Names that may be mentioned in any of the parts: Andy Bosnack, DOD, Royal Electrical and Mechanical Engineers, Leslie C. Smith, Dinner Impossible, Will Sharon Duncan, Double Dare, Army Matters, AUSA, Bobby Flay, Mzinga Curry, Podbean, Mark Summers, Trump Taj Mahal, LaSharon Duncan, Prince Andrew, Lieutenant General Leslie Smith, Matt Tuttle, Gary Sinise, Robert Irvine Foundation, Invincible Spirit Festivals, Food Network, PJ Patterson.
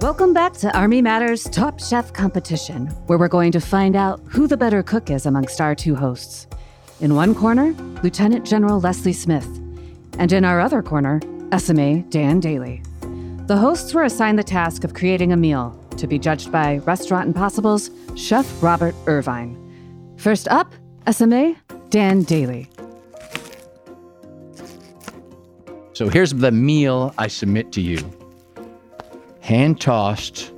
Welcome back to Army Matters Top Chef Competition, where we're going to find out who the better cook is amongst our two hosts. In one corner, Lieutenant General Leslie Smith, and in our other corner, SMA Dan Dailey. The hosts were assigned the task of creating a meal to be judged by Restaurant Impossible's Chef Robert Irvine. First up, SMA Dan Dailey. So here's the meal I submit to you. Hand-tossed,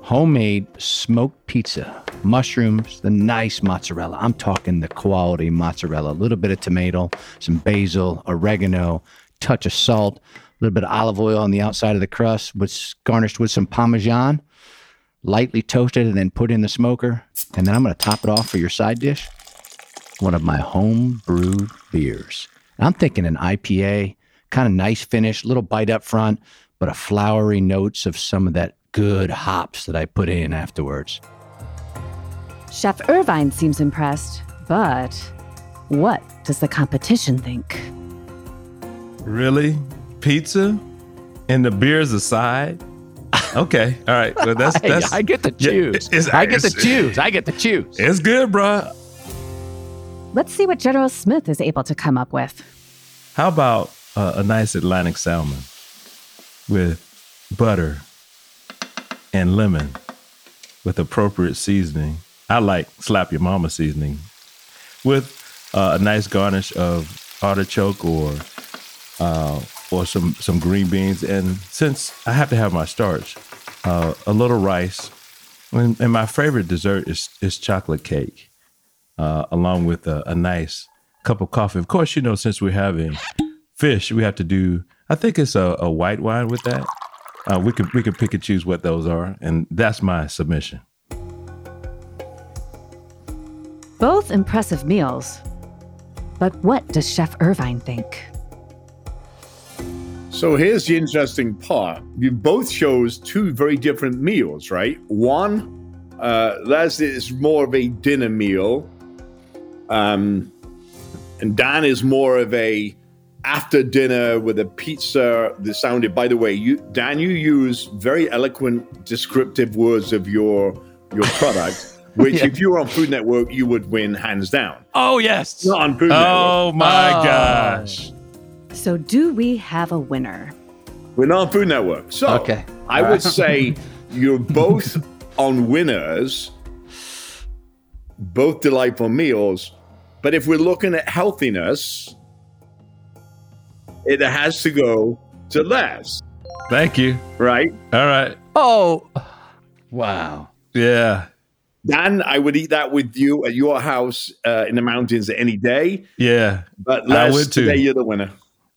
homemade smoked pizza. Mushrooms, the nice mozzarella. I'm talking the quality mozzarella. A little bit of tomato, some basil, oregano, touch of salt, a little bit of olive oil on the outside of the crust, garnished with some Parmesan, lightly toasted and then put in the smoker. And then I'm going to top it off for your side dish. One of my home-brewed beers. And I'm thinking an IPA, kind of nice finish, little bite up front, but a flowery notes of some of that good hops that I put in afterwards. Chef Irvine seems impressed, but what does the competition think? Really? Pizza? And the beers aside? Okay, all right. Well, that's I get to choose. I get to choose. It's good, bro. Let's see what General Smith is able to come up with. How about a nice Atlantic salmon with butter and lemon with appropriate seasoning? I like Slap Your Mama seasoning with a nice garnish of artichoke or some green beans. And since I have to have my starch, a little rice. And my favorite dessert is chocolate cake, along with a nice cup of coffee. Of course, you know, since we're having fish, we have to do, I think it's a white wine with that. We could pick and choose what those are. And that's my submission. Both impressive meals, but what does Chef Irvine think? So here's the interesting part. You both chose two very different meals, right? One, Leslie is more of a dinner meal, and Dan is more of a after dinner with a pizza. That sounded, by the way, Dan, you use very eloquent, descriptive words of your product. Which, yeah. If you were on Food Network, you would win hands down. Oh, yes. Not on Food Network. Oh, my gosh. So do we have a winner? We're not on Food Network. So okay. I would say you're both on winners, both delightful meals. But if we're looking at healthiness, it has to go to Les. Thank you. Right? All right. Oh, wow. Yeah. Dan, I would eat that with you at your house in the mountains any day. Yeah, but Les, I would too. Today you're the winner.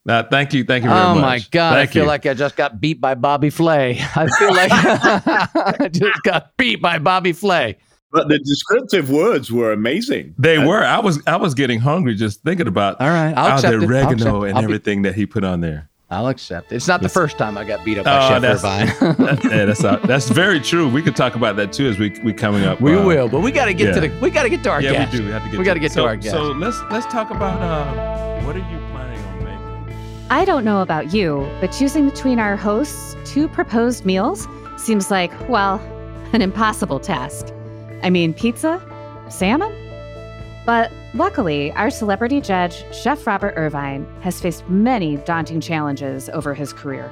Thank you very much. Oh my God, I feel like I just got beat by Bobby Flay. I feel like I just got beat by Bobby Flay. But the descriptive words were amazing. They were. I was getting hungry just thinking about the oregano and everything that he put on there. I'll accept it. It's not the first time I got beat up by Chef Irvine. That's very true. We could talk about that too as we coming up. We will, but we got to get to our guest. Yeah, we do. We got to get to our guest. So let's talk about what are you planning on making? I don't know about you, but choosing between our hosts' two proposed meals seems like, well, an impossible task. I mean, pizza, salmon. But luckily, our celebrity judge, Chef Robert Irvine, has faced many daunting challenges over his career.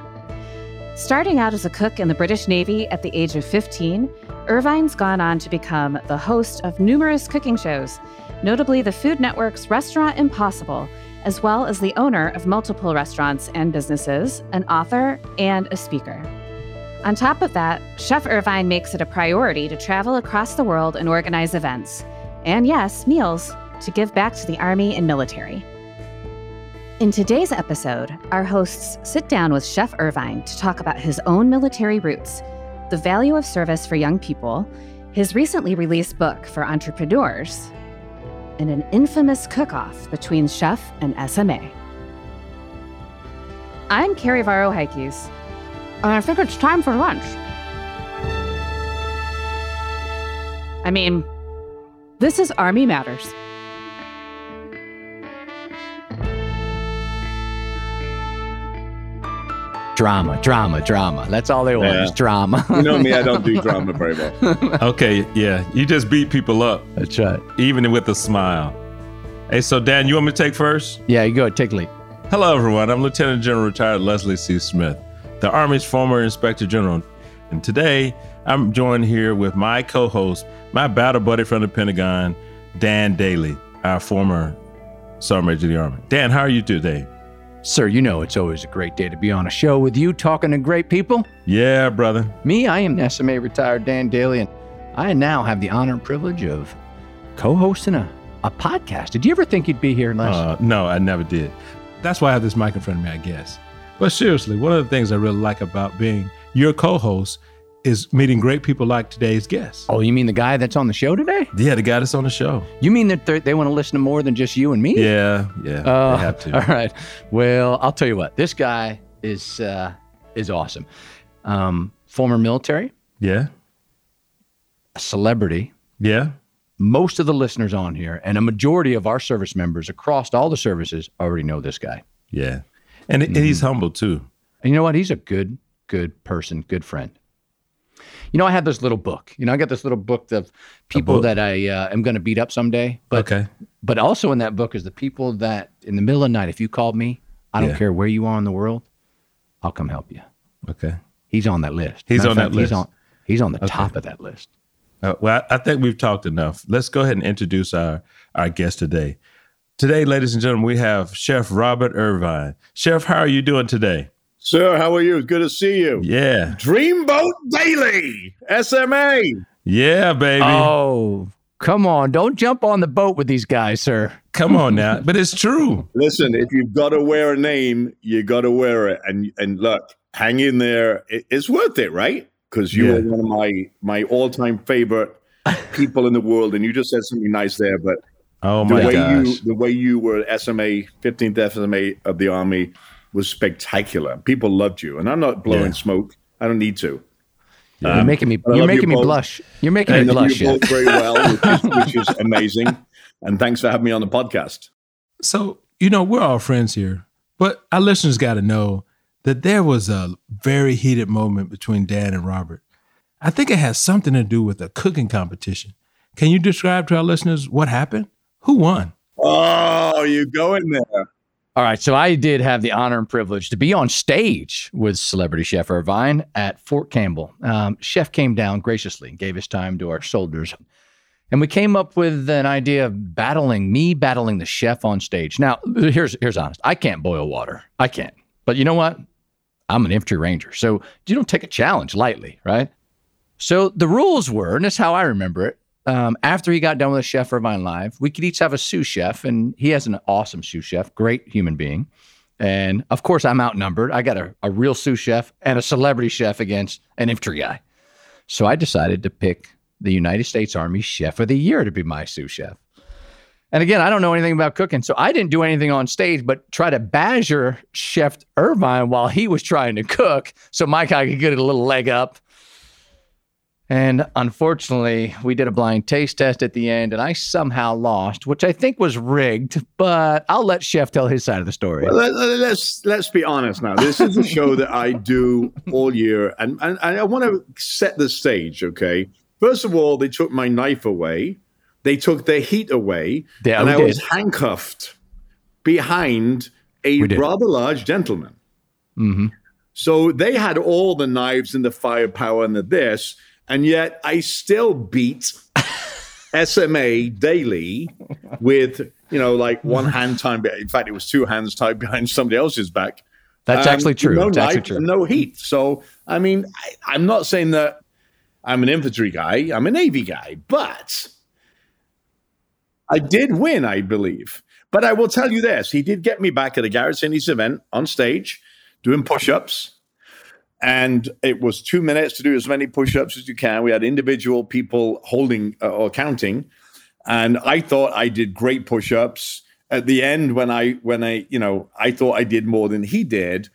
Starting out as a cook in the British Navy at the age of 15, Irvine's gone on to become the host of numerous cooking shows, notably the Food Network's Restaurant Impossible, as well as the owner of multiple restaurants and businesses, an author, and a speaker. On top of that, Chef Irvine makes it a priority to travel across the world and organize events. And yes, meals, to give back to the Army and military. In today's episode, our hosts sit down with Chef Irvine to talk about his own military roots, the value of service for young people, his recently released book for entrepreneurs, and an infamous cook-off between Chef and SMA. I'm Carrie Barrow-Heckies, and I think it's time for lunch. I mean, this is Army Matters. Drama, drama, drama. That's all they want is drama. You know me, I don't do drama very well. Okay, yeah. You just beat people up. That's right. Even with a smile. Hey, so Dan, you want me to take first? Yeah, you go. Take lead. Hello, everyone. I'm Lieutenant General Retired Leslie C. Smith, the Army's former Inspector General. And today, I'm joined here with my co-host, my battle buddy from the Pentagon, Dan Dailey, our former Sergeant Major of the Army. Dan, how are you today? Sir, you know it's always a great day to be on a show with you, talking to great people. Yeah, brother. Me, I am SMA Retired Dan Dailey, and I now have the honor and privilege of co-hosting a podcast. Did you ever think you'd be here, Les? No, I never did. That's why I have this mic in front of me, I guess. But seriously, one of the things I really like about being your co-host is meeting great people like today's guest. Oh, you mean the guy that's on the show today? Yeah, the guy that's on the show. You mean that they want to listen to more than just you and me? Yeah, they have to. All right. Well, I'll tell you what. This guy is awesome. Former military. Yeah. A celebrity. Yeah. Most of the listeners on here and a majority of our service members across all the services already know this guy. Yeah. And he's humble, too. And you know what? He's a good person, good friend. You know, I have this little book. You know, I got this little book of people that I am going to beat up someday. But, but also in that book is the people that in the middle of the night, if you called me, I don't care where you are in the world, I'll come help you. Okay. He's on that list. He's on the top of that list. Well, I think we've talked enough. Let's go ahead and introduce our guest today. Today, ladies and gentlemen, we have Chef Robert Irvine. Chef, how are you doing today? Sir, how are you? Good to see you. Yeah. Dreamboat Daily, SMA. Yeah, baby. Oh, come on. Don't jump on the boat with these guys, sir. Come on now. But it's true. Listen, if you've got to wear a name, you got to wear it. And look, hang in there. It's worth it, right? Because you are one of my all-time favorite people in the world. And you just said something nice there. But the way you were SMA, 15th SMA of the Army, was spectacular. People loved you, and I'm not blowing smoke. I don't need to. You're making me blush. You're making me blush. You both very well, which is amazing. And thanks for having me on the podcast. So, you know, we're all friends here, but our listeners got to know that there was a very heated moment between Dan and Robert. I think it has something to do with a cooking competition. Can you describe to our listeners what happened? Who won? Oh, you go in there. All right, so I did have the honor and privilege to be on stage with Celebrity Chef Irvine at Fort Campbell. Chef came down graciously and gave his time to our soldiers. And we came up with an idea of battling the chef on stage. Now, here's honest. I can't boil water. I can't. But you know what? I'm an infantry ranger. So you don't take a challenge lightly, right? So the rules were, and this is how I remember it, after he got done with Chef Irvine Live, we could each have a sous chef, and he has an awesome sous chef, great human being. And of course, I'm outnumbered. I got a real sous chef and a celebrity chef against an infantry guy. So I decided to pick the United States Army Chef of the Year to be my sous chef. And again, I don't know anything about cooking, so I didn't do anything on stage but try to badger Chef Irvine while he was trying to cook so my guy could get a little leg up. And unfortunately, we did a blind taste test at the end, and I somehow lost, which I think was rigged, but I'll let Chef tell his side of the story. Well, let's be honest now. This is a show that I do all year, and I want to set the stage, okay? First of all, they took my knife away. They took their heat away, and I was handcuffed behind a rather large gentleman. Mm-hmm. So they had all the knives and the firepower and the this— and yet I still beat SMA Dailey with, you know, like one hand tied. In fact, it was two hands tied behind somebody else's back. That's actually true. No knife, no heat. So, I mean, I'm not saying that I'm an infantry guy. I'm a Navy guy. But I did win, I believe. But I will tell you this. He did get me back at a Gary Sinise event on stage doing push-ups. And it was 2 minutes to do as many push-ups as you can. We had individual people holding or counting. And I thought I did great push-ups. At the end, I thought I did more than he did.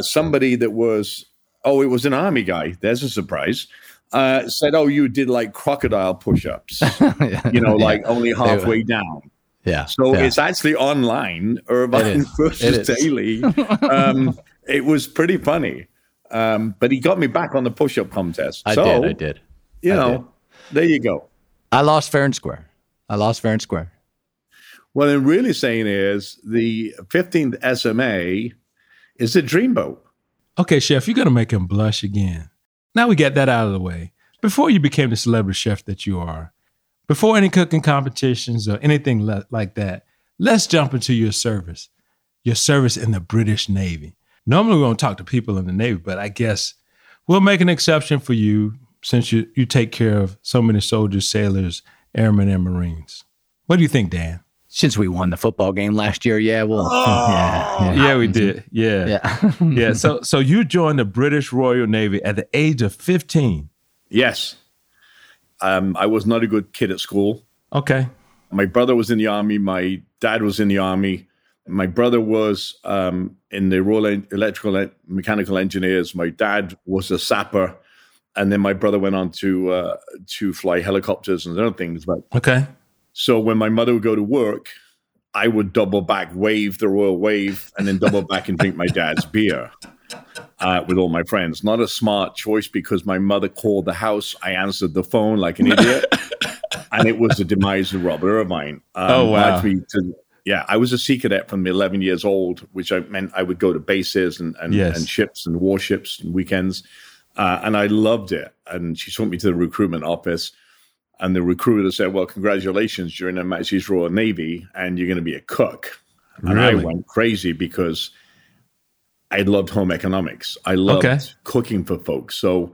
Somebody that was, it was an Army guy. There's a surprise. Said, you did like crocodile push-ups, like only halfway down. Yeah. So it's actually online, Irvine versus Dailey. It was pretty funny. But he got me back on the push-up contest. I did. There you go. I lost fair and square. What I'm really saying is the 15th SMA is a dreamboat. Okay, Chef, you're going to make him blush again. Now we got that out of the way. Before you became the celebrity chef that you are, before any cooking competitions or anything like that, let's jump into your service in the British Navy. Normally, we don't talk to people in the Navy, but I guess we'll make an exception for you since you take care of so many soldiers, sailors, airmen, and Marines. What do you think, Dan? Since we won the football game last year, we did. Yeah. So you joined the British Royal Navy at the age of 15. Yes. I was not a good kid at school. Okay. My brother was in the Army. My dad was in the Army. My brother was in the Royal Electrical and Mechanical Engineers. My dad was a sapper. And then my brother went on to fly helicopters and other things. But okay. So when my mother would go to work, I would double back, wave the royal wave, and then double back and drink my dad's beer with all my friends. Not a smart choice because my mother called the house. I answered the phone like an idiot. And it was the demise of Robert Irvine. I was a sea cadet from 11 years old, which meant I would go to bases and ships and warships and weekends. And I loved it. And she took me to the recruitment office. And the recruiter said, well, congratulations, you're in the Majesty's Royal Navy and you're going to be a cook. And really? I went crazy because I loved home economics. I loved cooking for folks. So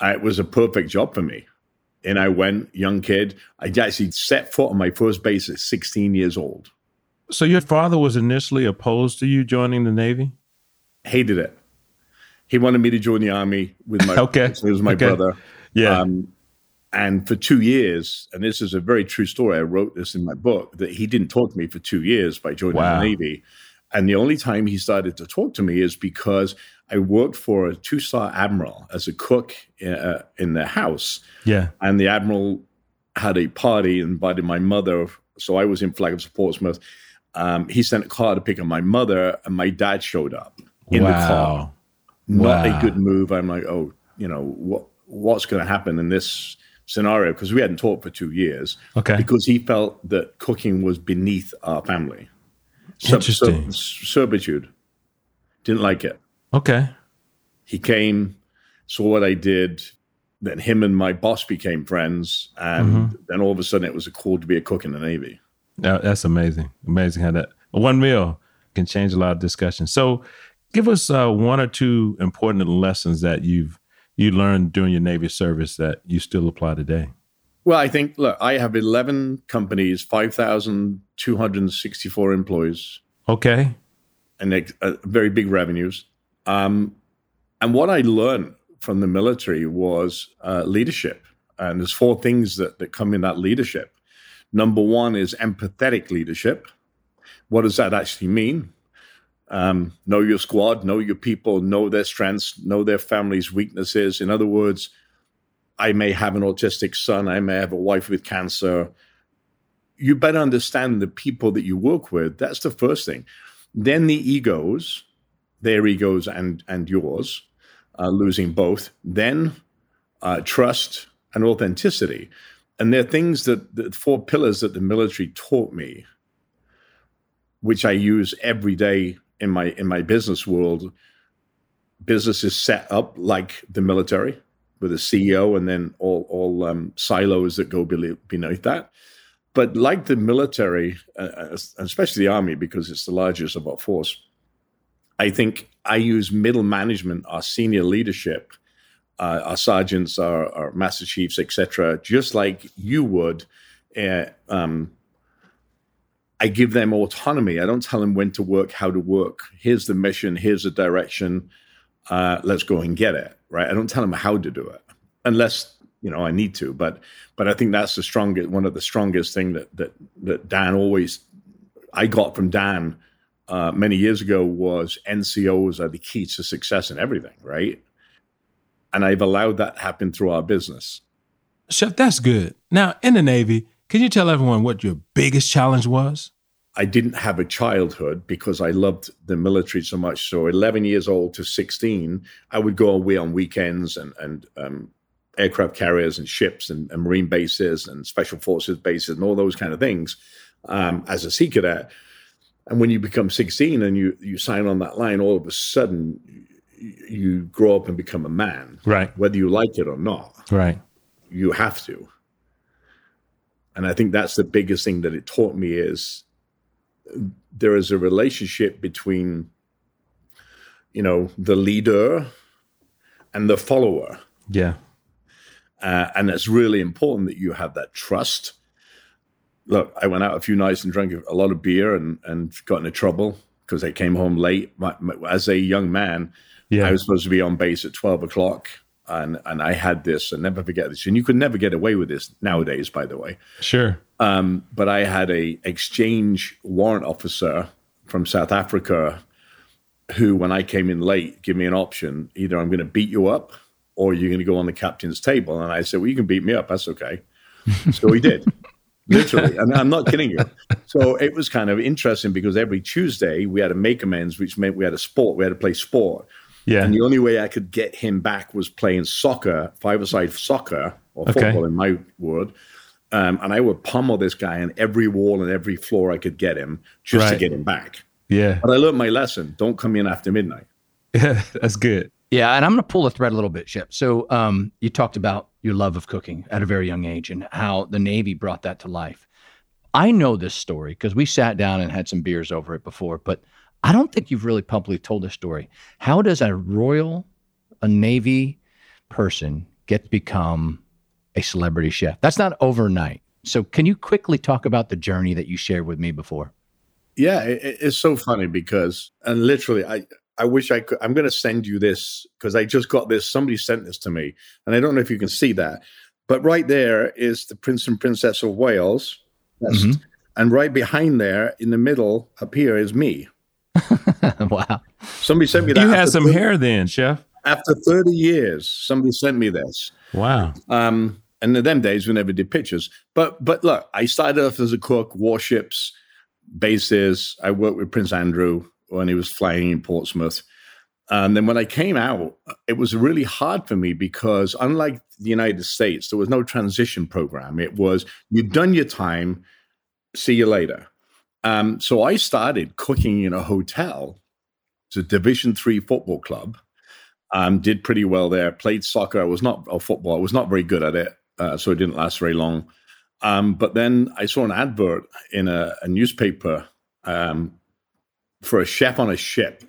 it was a perfect job for me. And I went, young kid. I actually set foot on my first base at 16 years old. So your father was initially opposed to you joining the Navy? Hated it. He wanted me to join the Army with my brother. Yeah. And for 2 years, and this is a very true story, I wrote this in my book, that he didn't talk to me for 2 years by joining the Navy. And the only time he started to talk to me is because I worked for a 2-star admiral as a cook in their house. Yeah. And the admiral had a party and invited my mother. So I was in Flag of Portsmouth. He sent a car to pick up my mother, and my dad showed up in the car. Not a good move. I'm like, what's going to happen in this scenario, because we hadn't talked for 2 years, because he felt that cooking was beneath our family. Interesting. Servitude. Didn't like it. Okay. He came, saw what I did, then him and my boss became friends, and then all of a sudden it was a call to be a cook in the Navy. Now, that's amazing. Amazing how that one meal can change a lot of discussion. So give us one or two important lessons that you learned during your Navy service that you still apply today? Well, I think, look, I have 11 companies, 5,264 employees. Okay. And very big revenues. And what I learned from the military was leadership. And there's 4 things that come in that leadership. Number 1 is empathetic leadership. What does that actually mean? Know your squad, know your people, know their strengths, know their family's weaknesses. In other words, I may have an autistic son. I may have a wife with cancer. You better understand the people that you work with. That's the first thing. Then the egos, their egos and yours, losing both. Then trust and authenticity. And there are things that the 4 pillars that the military taught me, which I use every day in my business world. Business is set up like the military with a CEO and then all silos that go beneath that. But like the military, especially the Army, because it's the largest of our force, I think I use middle management, our senior leadership, our sergeants, our master chiefs, etc., just like you would. I give them autonomy. I don't tell them when to work, how to work. Here's the mission. Here's the direction. Let's go and get it, right? I don't tell them how to do it unless, I need to. But I think that's the strongest, one of the strongest thing that Dan I got from Dan many years ago was NCOs are the key to success in everything, right? And I've allowed that to happen through our business. Chef, that's good. Now, in the Navy, can you tell everyone what your biggest challenge was? I didn't have a childhood because I loved the military so much. So 11 years old to 16, I would go away on weekends and aircraft carriers and ships and marine bases and special forces bases and all those kind of things as a sea cadet. And when you become 16 and you sign on that line, all of a sudden you grow up and become a man, right? Whether you like it or not, right? You have to. And I think that's the biggest thing that it taught me is there is a relationship between, you know, the leader and the follower. Yeah. And it's really important that you have that trust. Look, I went out a few nights and drank a lot of beer and got into trouble because I came home late. As a young man, yeah. I was supposed to be on base at 12 o'clock. And I had this, and never forget this. And you could never get away with this nowadays, by the way. Sure. But I had a exchange warrant officer from South Africa who, when I came in late, gave me an option. Either I'm going to beat you up or you're going to go on the captain's table. And I said, well, you can beat me up. That's okay. So he did, literally. And I'm not kidding you. So it was kind of interesting because every Tuesday we had to make amends, which meant we had a sport. We had to play sport. Yeah. And the only way I could get him back was playing soccer, five-a-side soccer, or football in my word. And I would pummel this guy on every wall and every floor I could get him just to get him back. Yeah. But I learned my lesson. Don't come in after midnight. Yeah, that's good. Yeah, and I'm going to pull the thread a little bit, Shep. So you talked about your love of cooking at a very young age and how the Navy brought that to life. I know this story because we sat down and had some beers over it before, but I don't think you've really publicly told this story. How does a Navy person get to become a celebrity chef? That's not overnight. So can you quickly talk about the journey that you shared with me before? Yeah, it's so funny because, and literally, I wish I could, I'm going to send you this because I just got this, somebody sent this to me, and I don't know if you can see that, but right there is the Prince and Princess of Wales. Mm-hmm. And right behind there in the middle up here is me. Wow. Somebody sent me that. You had some hair then, Chef. After 30 years, somebody sent me this. Wow. And in them days, we never did pictures. But look, I started off as a cook, warships, bases. I worked with Prince Andrew when he was flying in Portsmouth. And then when I came out, it was really hard for me because unlike the United States, there was no transition program. It was, you've done your time, see you later. So I started cooking in a hotel. It's a Division III football club. Did pretty well there. Played soccer. I was not very good at it, so it didn't last very long. But then I saw an advert in a newspaper for a chef on a ship.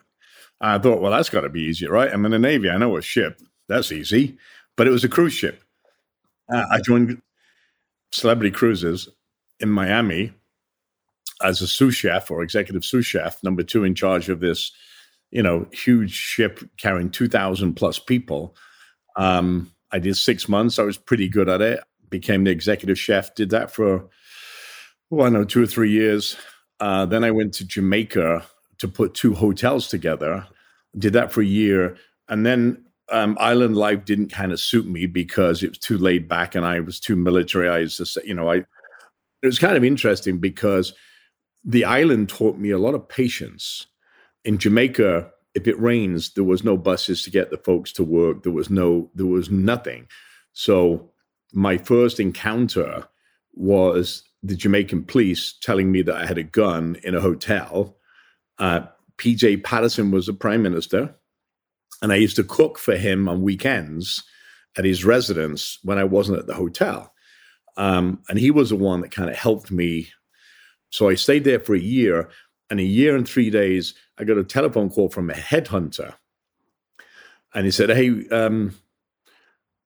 I thought, well, that's got to be easy, right? I'm in the Navy. I know a ship. That's easy. But it was a cruise ship. I joined Celebrity Cruises in Miami as a sous chef or executive sous chef, number two in charge of this, you know, huge ship carrying 2,000 plus people. I did 6 months. I was pretty good at it. Became the executive chef. Did that for, 2 or 3 years. Then I went to Jamaica to put 2 hotels together. Did that for a year. And then island life didn't kind of suit me because it was too laid back and I was too military. It was kind of interesting because the island taught me a lot of patience. In Jamaica, if it rains, there was no buses to get the folks to work. There was nothing. So my first encounter was the Jamaican police telling me that I had a gun in a hotel. PJ Patterson was the prime minister, and I used to cook for him on weekends at his residence when I wasn't at the hotel. And he was the one that kind of helped me. So I stayed there for a year and 3 days, I got a telephone call from a headhunter. And he said, hey,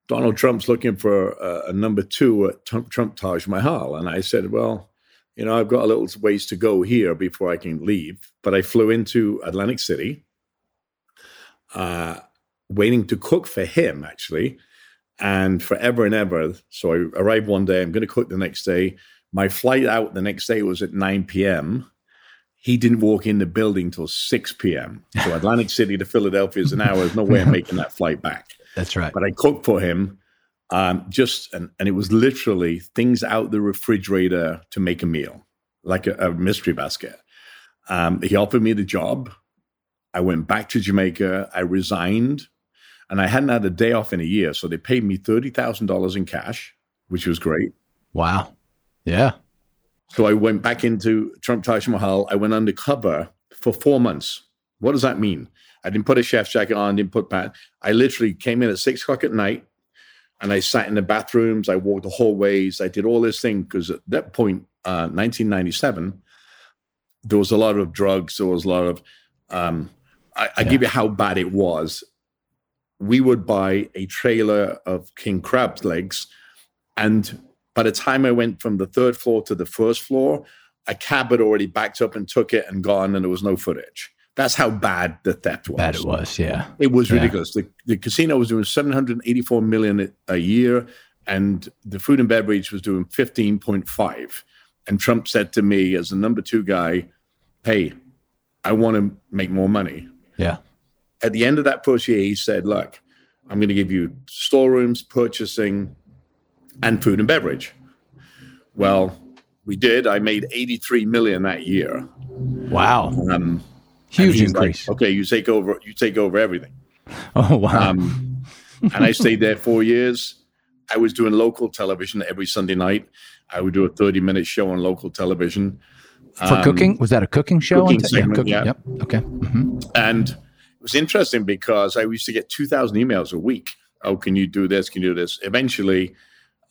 Donald Trump's looking for a number 2 at Trump Taj Mahal. And I said, well, you know, I've got a little ways to go here before I can leave. But I flew into Atlantic City, waiting to cook for him, actually, and forever and ever. So I arrived one day, I'm going to cook the next day. My flight out the next day was at 9 p.m. He didn't walk in the building till 6 p.m. So Atlantic City to Philadelphia is an hour. There's no way I'm making that flight back. That's right. But I cooked for him and it was literally things out the refrigerator to make a meal. like a mystery basket. He offered me the job. I went back to Jamaica. I resigned, and I hadn't had a day off in a year. So they paid me $30,000 in cash, which was great. Wow. Yeah. So I went back into Trump Taj Mahal. I went undercover for 4 months. What does that mean? I didn't put a chef's jacket on, didn't put pants. I literally came in at 6 o'clock at night, and I sat in the bathrooms. I walked the hallways. I did all this thing because at that point, 1997, there was a lot of drugs. There was a lot of, I give you how bad it was. We would buy a trailer of king crab legs, and by the time I went from the third floor to the first floor, a cab had already backed up and took it and gone, and there was no footage. That's how bad the theft was. Bad it was, yeah. It was ridiculous. The casino was doing $784 million a year, and the food and beverage was doing 15.5. And Trump said to me as the number two guy, hey, I want to make more money. Yeah. At the end of that first year, he said, look, I'm going to give you storerooms, purchasing, and food and beverage. Well, we did. I made $83 million that year. Wow. Huge increase. Like, okay, you take over everything. Oh, wow. And I stayed there 4 years. I was doing local television every Sunday night. I would do a 30-minute show on local television. For cooking? Was that a cooking show? Cooking segment, yeah. Yep. Okay. Mm-hmm. And it was interesting because I used to get 2,000 emails a week. Oh, can you do this? Can you do this? Eventually,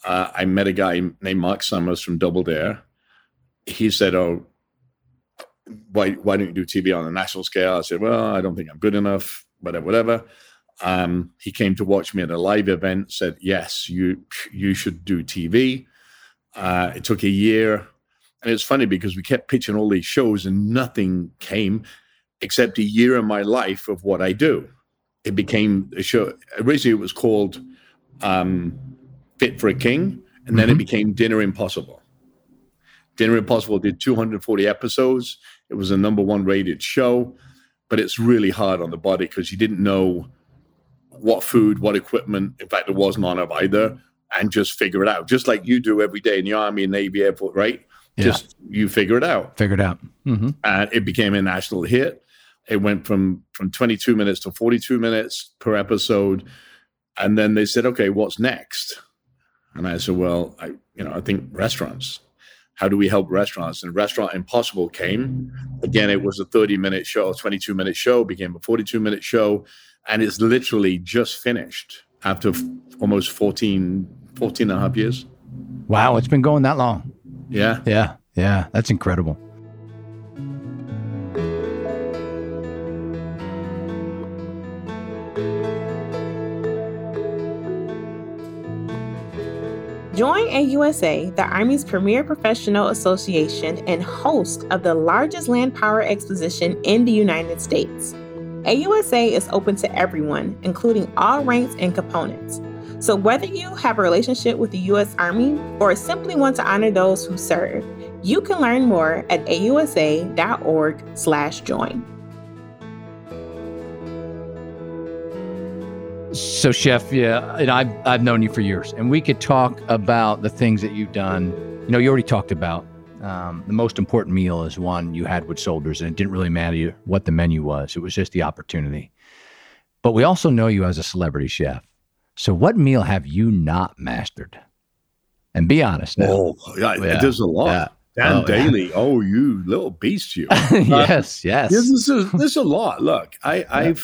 I met a guy named Mark Summers from Double Dare. He said, oh, Why don't you do TV on a national scale? I said, well, I don't think I'm good enough, whatever. He came to watch me at a live event, said, yes, you should do TV. It took a year. And it's funny because we kept pitching all these shows and nothing came except a year in my life of what I do. It became a show. Originally, it was called Fit for a King, and then it became Dinner Impossible. Dinner Impossible did 240 episodes. It was a number one rated show, but it's really hard on the body because you didn't know what food, what equipment. In fact, there was none of either, and just figure it out. Just like you do every day in the Army, Navy, Air Force, right? Yeah. Just you figure it out. Figure it out. Mm-hmm. And it became a national hit. It went from 22 minutes to 42 minutes per episode. And then they said, okay, what's next? And I said, well, I think restaurants. How do we help restaurants? And Restaurant Impossible came. Again, it was a 30-minute show, 22-minute show, became a 42-minute show, and it's literally just finished after almost 14 and a half years. Wow, it's been going that long. Yeah. Yeah, yeah, that's incredible. Join AUSA, the Army's premier professional association and host of the largest land power exposition in the United States. AUSA is open to everyone, including all ranks and components. So whether you have a relationship with the U.S. Army or simply want to honor those who serve, you can learn more at ausa.org/join. So, Chef, I've known you for years, and we could talk about the things that you've done. You already talked about the most important meal is one you had with soldiers, and it didn't really matter what the menu was. It was just the opportunity. But we also know you as a celebrity chef. So what meal have you not mastered? And be honest now. There's a lot. Yeah. Dan Dailey, you little beast, you. Yes. There's a lot. Look, I've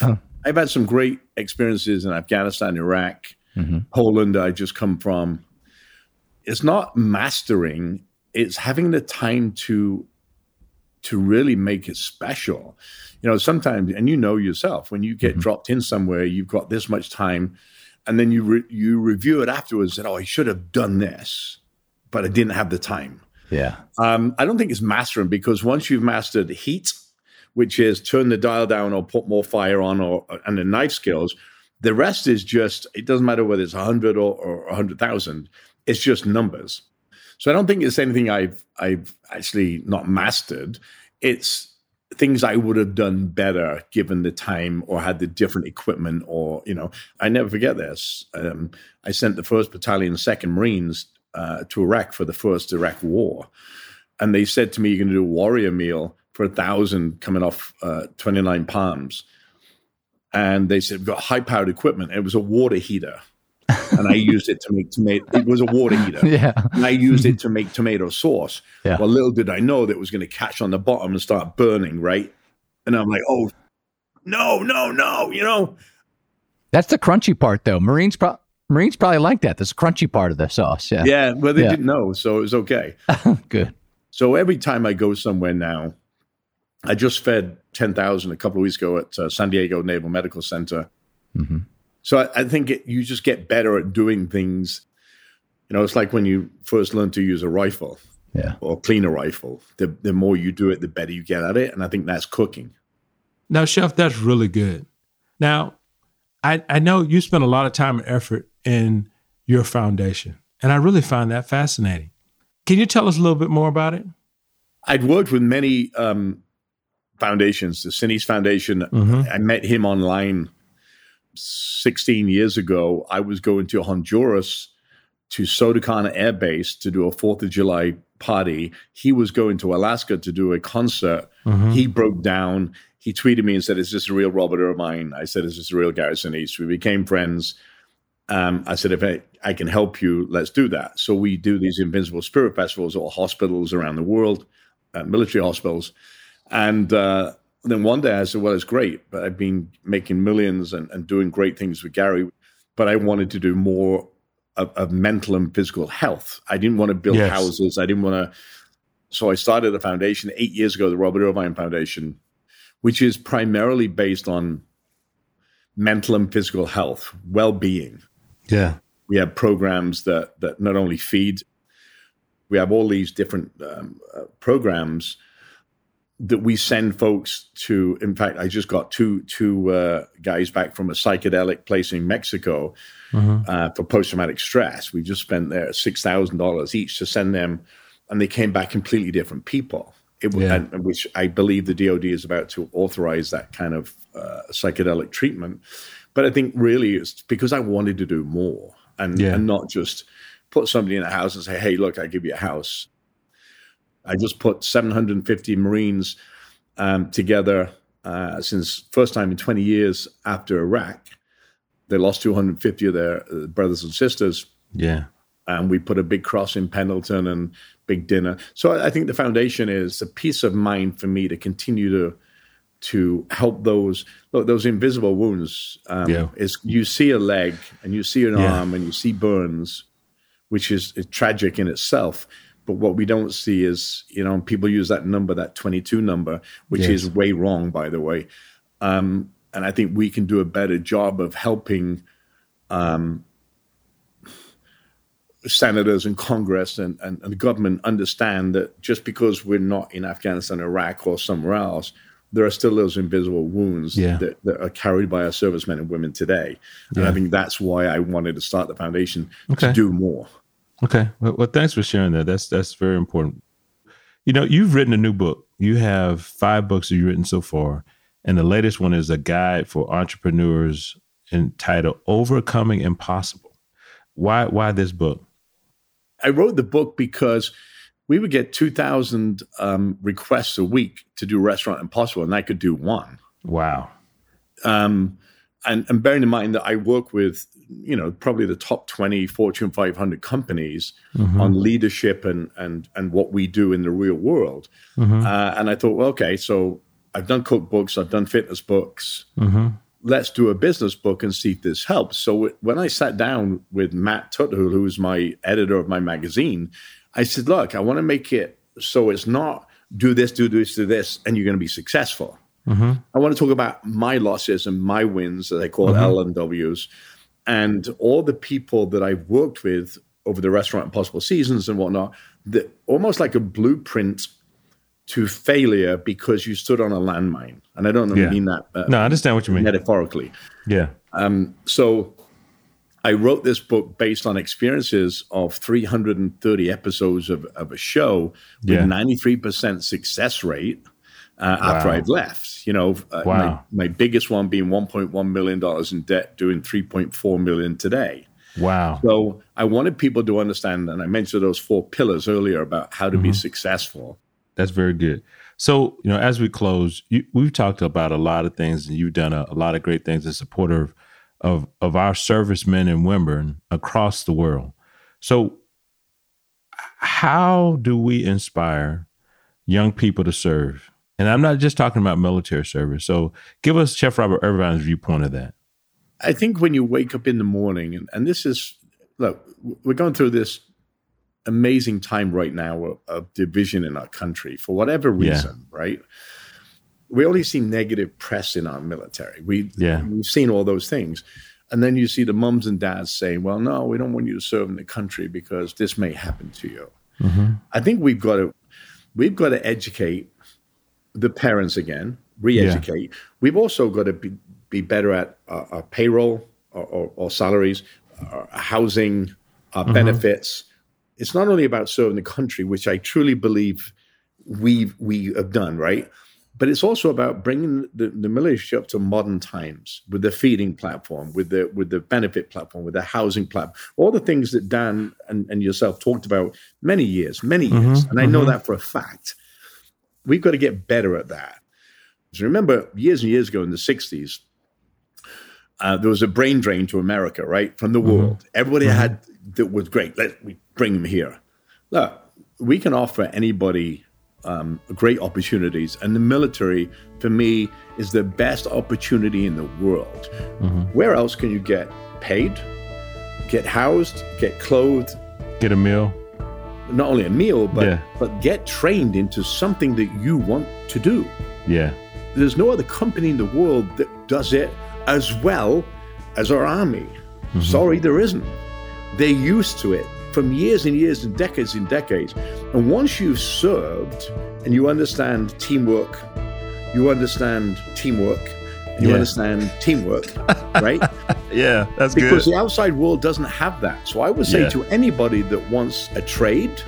had some great experiences in Afghanistan, Iraq, Poland, I just come from. It's not mastering, it's having the time to really make it special. Sometimes, and yourself, when you get dropped in somewhere, you've got this much time, and then you review it afterwards and, I should have done this, but I didn't have the time. Yeah. I don't think it's mastering, because once you've mastered heat, which is turn the dial down or put more fire on, and the knife skills. The rest is just, it doesn't matter whether it's 100 or 100,000. It's just numbers. So I don't think it's anything I've actually not mastered. It's things I would have done better given the time or had the different equipment or. I never forget this. I sent the 1st Battalion, 2nd Marines to Iraq for the first Iraq War. And they said to me, you're going to do a warrior meal for 1,000 coming off 29 Palms. And they said, we've got high powered equipment. It was a water heater. And I used it to make tomato. It was a water heater. Yeah. And I used it to make tomato sauce. Yeah. Well, little did I know that it was going to catch on the bottom and start burning, right? And I'm like, oh, no, you know. That's the crunchy part, though. Marines probably like that. That's the crunchy part of the sauce. Yeah. Yeah. Well, they didn't know, so it was okay. Good. So every time I go somewhere now, I just fed 10,000 a couple of weeks ago at San Diego Naval Medical Center. Mm-hmm. So I think you just get better at doing things. You know, it's like when you first learn to use a rifle or clean a rifle. The more you do it, the better you get at it. And I think that's cooking. Now, Chef, that's really good. Now, I know you spend a lot of time and effort in your foundation, and I really find that fascinating. Can you tell us a little bit more about it? I'd worked with many foundations. The Sinise Foundation, I met him online 16 years ago. I was going to Honduras to Sotacana Air Base to do a 4th of July party. He was going to Alaska to do a concert. He broke down. He tweeted me and said, is this a real Robert Irvine? I said, is this a real Gary Sinise? We became friends. I said, if I can help you, let's do that. So we do these Invincible Spirit Festivals or hospitals around the world, military hospitals. And then one day I said, well, it's great, but I've been making millions and doing great things with Gary, but I wanted to do more of mental and physical health. I didn't want to build houses. I didn't want to. So I started a foundation 8 years ago, the Robert Irvine Foundation, which is primarily based on mental and physical health, well-being. Yeah. We have programs that not only feed, we have all these different programs that we send folks to. In fact, I just got two guys back from a psychedelic place in Mexico for post-traumatic stress. We just spent there $6,000 each to send them, and they came back completely different people. And which I believe the DOD is about to authorize that kind of psychedelic treatment. But I think really it's because I wanted to do more and not just put somebody in a house and say, hey, look, I give you a house. I just put 750 Marines together since first time in 20 years after Iraq. They lost 250 of their brothers and sisters. Yeah. And we put a big cross in Pendleton and big dinner. So I think the foundation is a peace of mind for me to continue to help those invisible wounds. Is you see a leg and you see an arm and you see burns, which is tragic in itself. But what we don't see is, you know, people use that number, that 22 number, which is way wrong, by the way. And I think we can do a better job of helping senators and Congress and the government understand that just because we're not in Afghanistan, Iraq, or somewhere else, there are still those invisible wounds that are carried by our servicemen and women today. And I think that's why I wanted to start the foundation to do more. Okay. Well, thanks for sharing that. That's very important. You know, you've written a new book. You have 5 books that you've written so far. And the latest one is a guide for entrepreneurs entitled Overcoming Impossible. Why this book? I wrote the book because we would get 2,000 requests a week to do Restaurant Impossible, and I could do one. Wow. And bearing in mind that I work with, you know, probably the top 20 Fortune 500 companies on leadership and what we do in the real world. And I thought, well, okay, so I've done cookbooks, I've done fitness books. Let's do a business book and see if this helps. So when I sat down with Matt Tuttle, who is my editor of my magazine, I said, look, I want to make it so it's not do this, and you're going to be successful. I want to talk about my losses and my wins, that they call L&Ws, and all the people that I've worked with over the Restaurant Impossible seasons and whatnot, that almost like a blueprint to failure because you stood on a landmine. And I don't mean that. No, I understand what you mean. Metaphorically. Yeah. So I wrote this book based on experiences of 330 episodes of a show with 93% success rate. After I've left, you know, my biggest one being $1.1 million in debt, doing $3.4 million today. Wow. So I wanted people to understand, and I mentioned those four pillars earlier about how to be successful. That's very good. So, you know, as we close, we've talked about a lot of things, and you've done a lot of great things in support of our servicemen and women across the world. So how do we inspire young people to serve? And I'm not just talking about military service. So give us Chef Robert Irvine's viewpoint of that. I think when you wake up in the morning, and this is, look, we're going through this amazing time right now of division in our country for whatever reason, right? We only see negative press in our military. We've seen all those things. And then you see the moms and dads saying, well, no, we don't want you to serve in the country because this may happen to you. Mm-hmm. I think we've got to educate the parents again, re-educate. Yeah. We've also got to be better at our payroll or salaries, our housing, our benefits. It's not only about serving the country, which I truly believe we have done, right? But it's also about bringing the military up to modern times with the feeding platform, with the benefit platform, with the housing platform, all the things that Dan and yourself talked about many years. And I know that for a fact. We've got to get better at that. So remember, years and years ago in the 60s, there was a brain drain to America, right? From the world. Everybody had, that was great. We bring them here. Look, we can offer anybody great opportunities. And the military, for me, is the best opportunity in the world. Where else can you get paid, get housed, get clothed? Get a meal. Not only a meal, but get trained into something that you want to do. Yeah. There's no other company in the world that does it as well as our Army. Sorry, there isn't. They're used to it from years and years and decades. And once you've served and you understand teamwork, right? Yeah, that's good. Because the outside world doesn't have that. So I would say to anybody that wants a trade,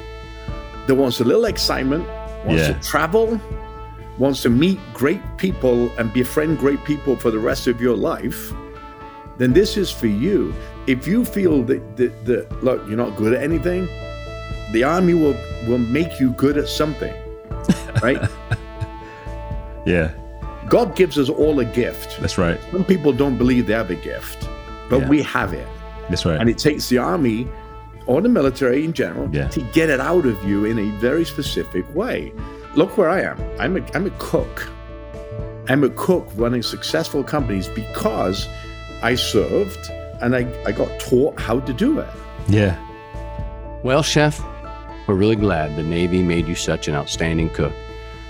that wants a little excitement, wants to travel, wants to meet great people and befriend great people for the rest of your life, then this is for you. If you feel that look, you're not good at anything, the Army will make you good at something, right? Yeah. God gives us all a gift. That's right. Some people don't believe they have a gift, but we have it. That's right. And it takes the Army or the military in general to get it out of you in a very specific way. Look where I am. I'm a cook. I'm a cook running successful companies because I served and I got taught how to do it. Yeah. Well, Chef, we're really glad the Navy made you such an outstanding cook.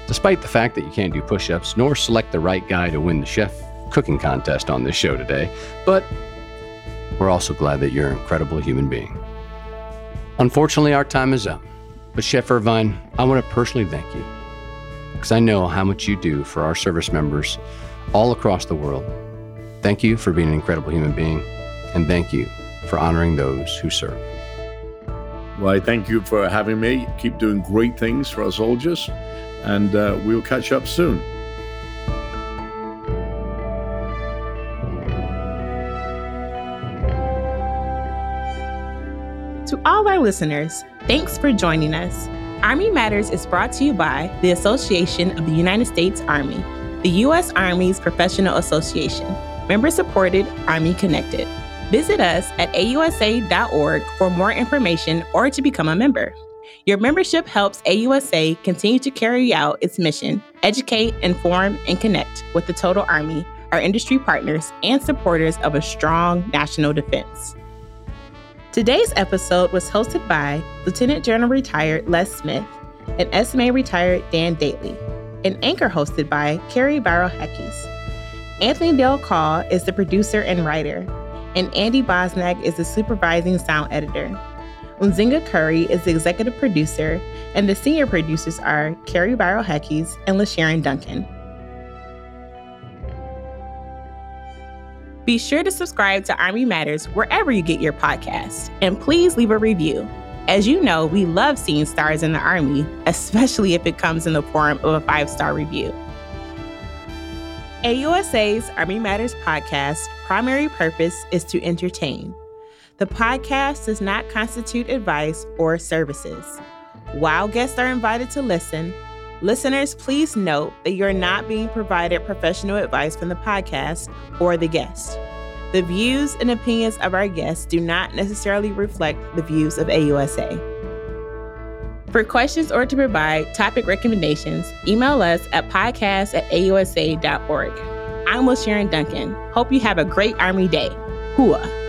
Despite the fact that you can't do push-ups nor select the right guy to win the chef cooking contest on this show today, but we're also glad that you're an incredible human being. Unfortunately, our time is up, but Chef Irvine, I want to personally thank you because I know how much you do for our service members all across the world. Thank you for being an incredible human being, and thank you for honoring those who serve. Well, I thank you for having me. Keep doing great things for our soldiers. And we'll catch up soon. To all our listeners, thanks for joining us. Army Matters is brought to you by the Association of the United States Army, the U.S. Army's professional association, member-supported, Army-connected. Visit us at AUSA.org for more information or to become a member. Your membership helps AUSA continue to carry out its mission, educate, inform, and connect with the total Army, our industry partners, and supporters of a strong national defense. Today's episode was hosted by Lieutenant General Retired Les Smith and SMA Retired Dan Dailey, and anchor hosted by Carrie Barrow-Heckies. Anthony Dale Call is the producer and writer, and Andy Bosnack is the supervising sound editor. Mzinga Curry is the executive producer, and the senior producers are Carrie Barrow-Heckies and LaSharon Duncan. Be sure to subscribe to Army Matters wherever you get your podcasts, and please leave a review. As you know, we love seeing stars in the Army, especially if it comes in the form of a 5-star review. AUSA's Army Matters podcast primary purpose is to entertain. The podcast does not constitute advice or services. While guests are invited to listen, listeners, please note that you're not being provided professional advice from the podcast or the guest. The views and opinions of our guests do not necessarily reflect the views of AUSA. For questions or to provide topic recommendations, email us at podcast@ausa.org. I'm Will Sharon Duncan. Hope you have a great Army Day. Hooah!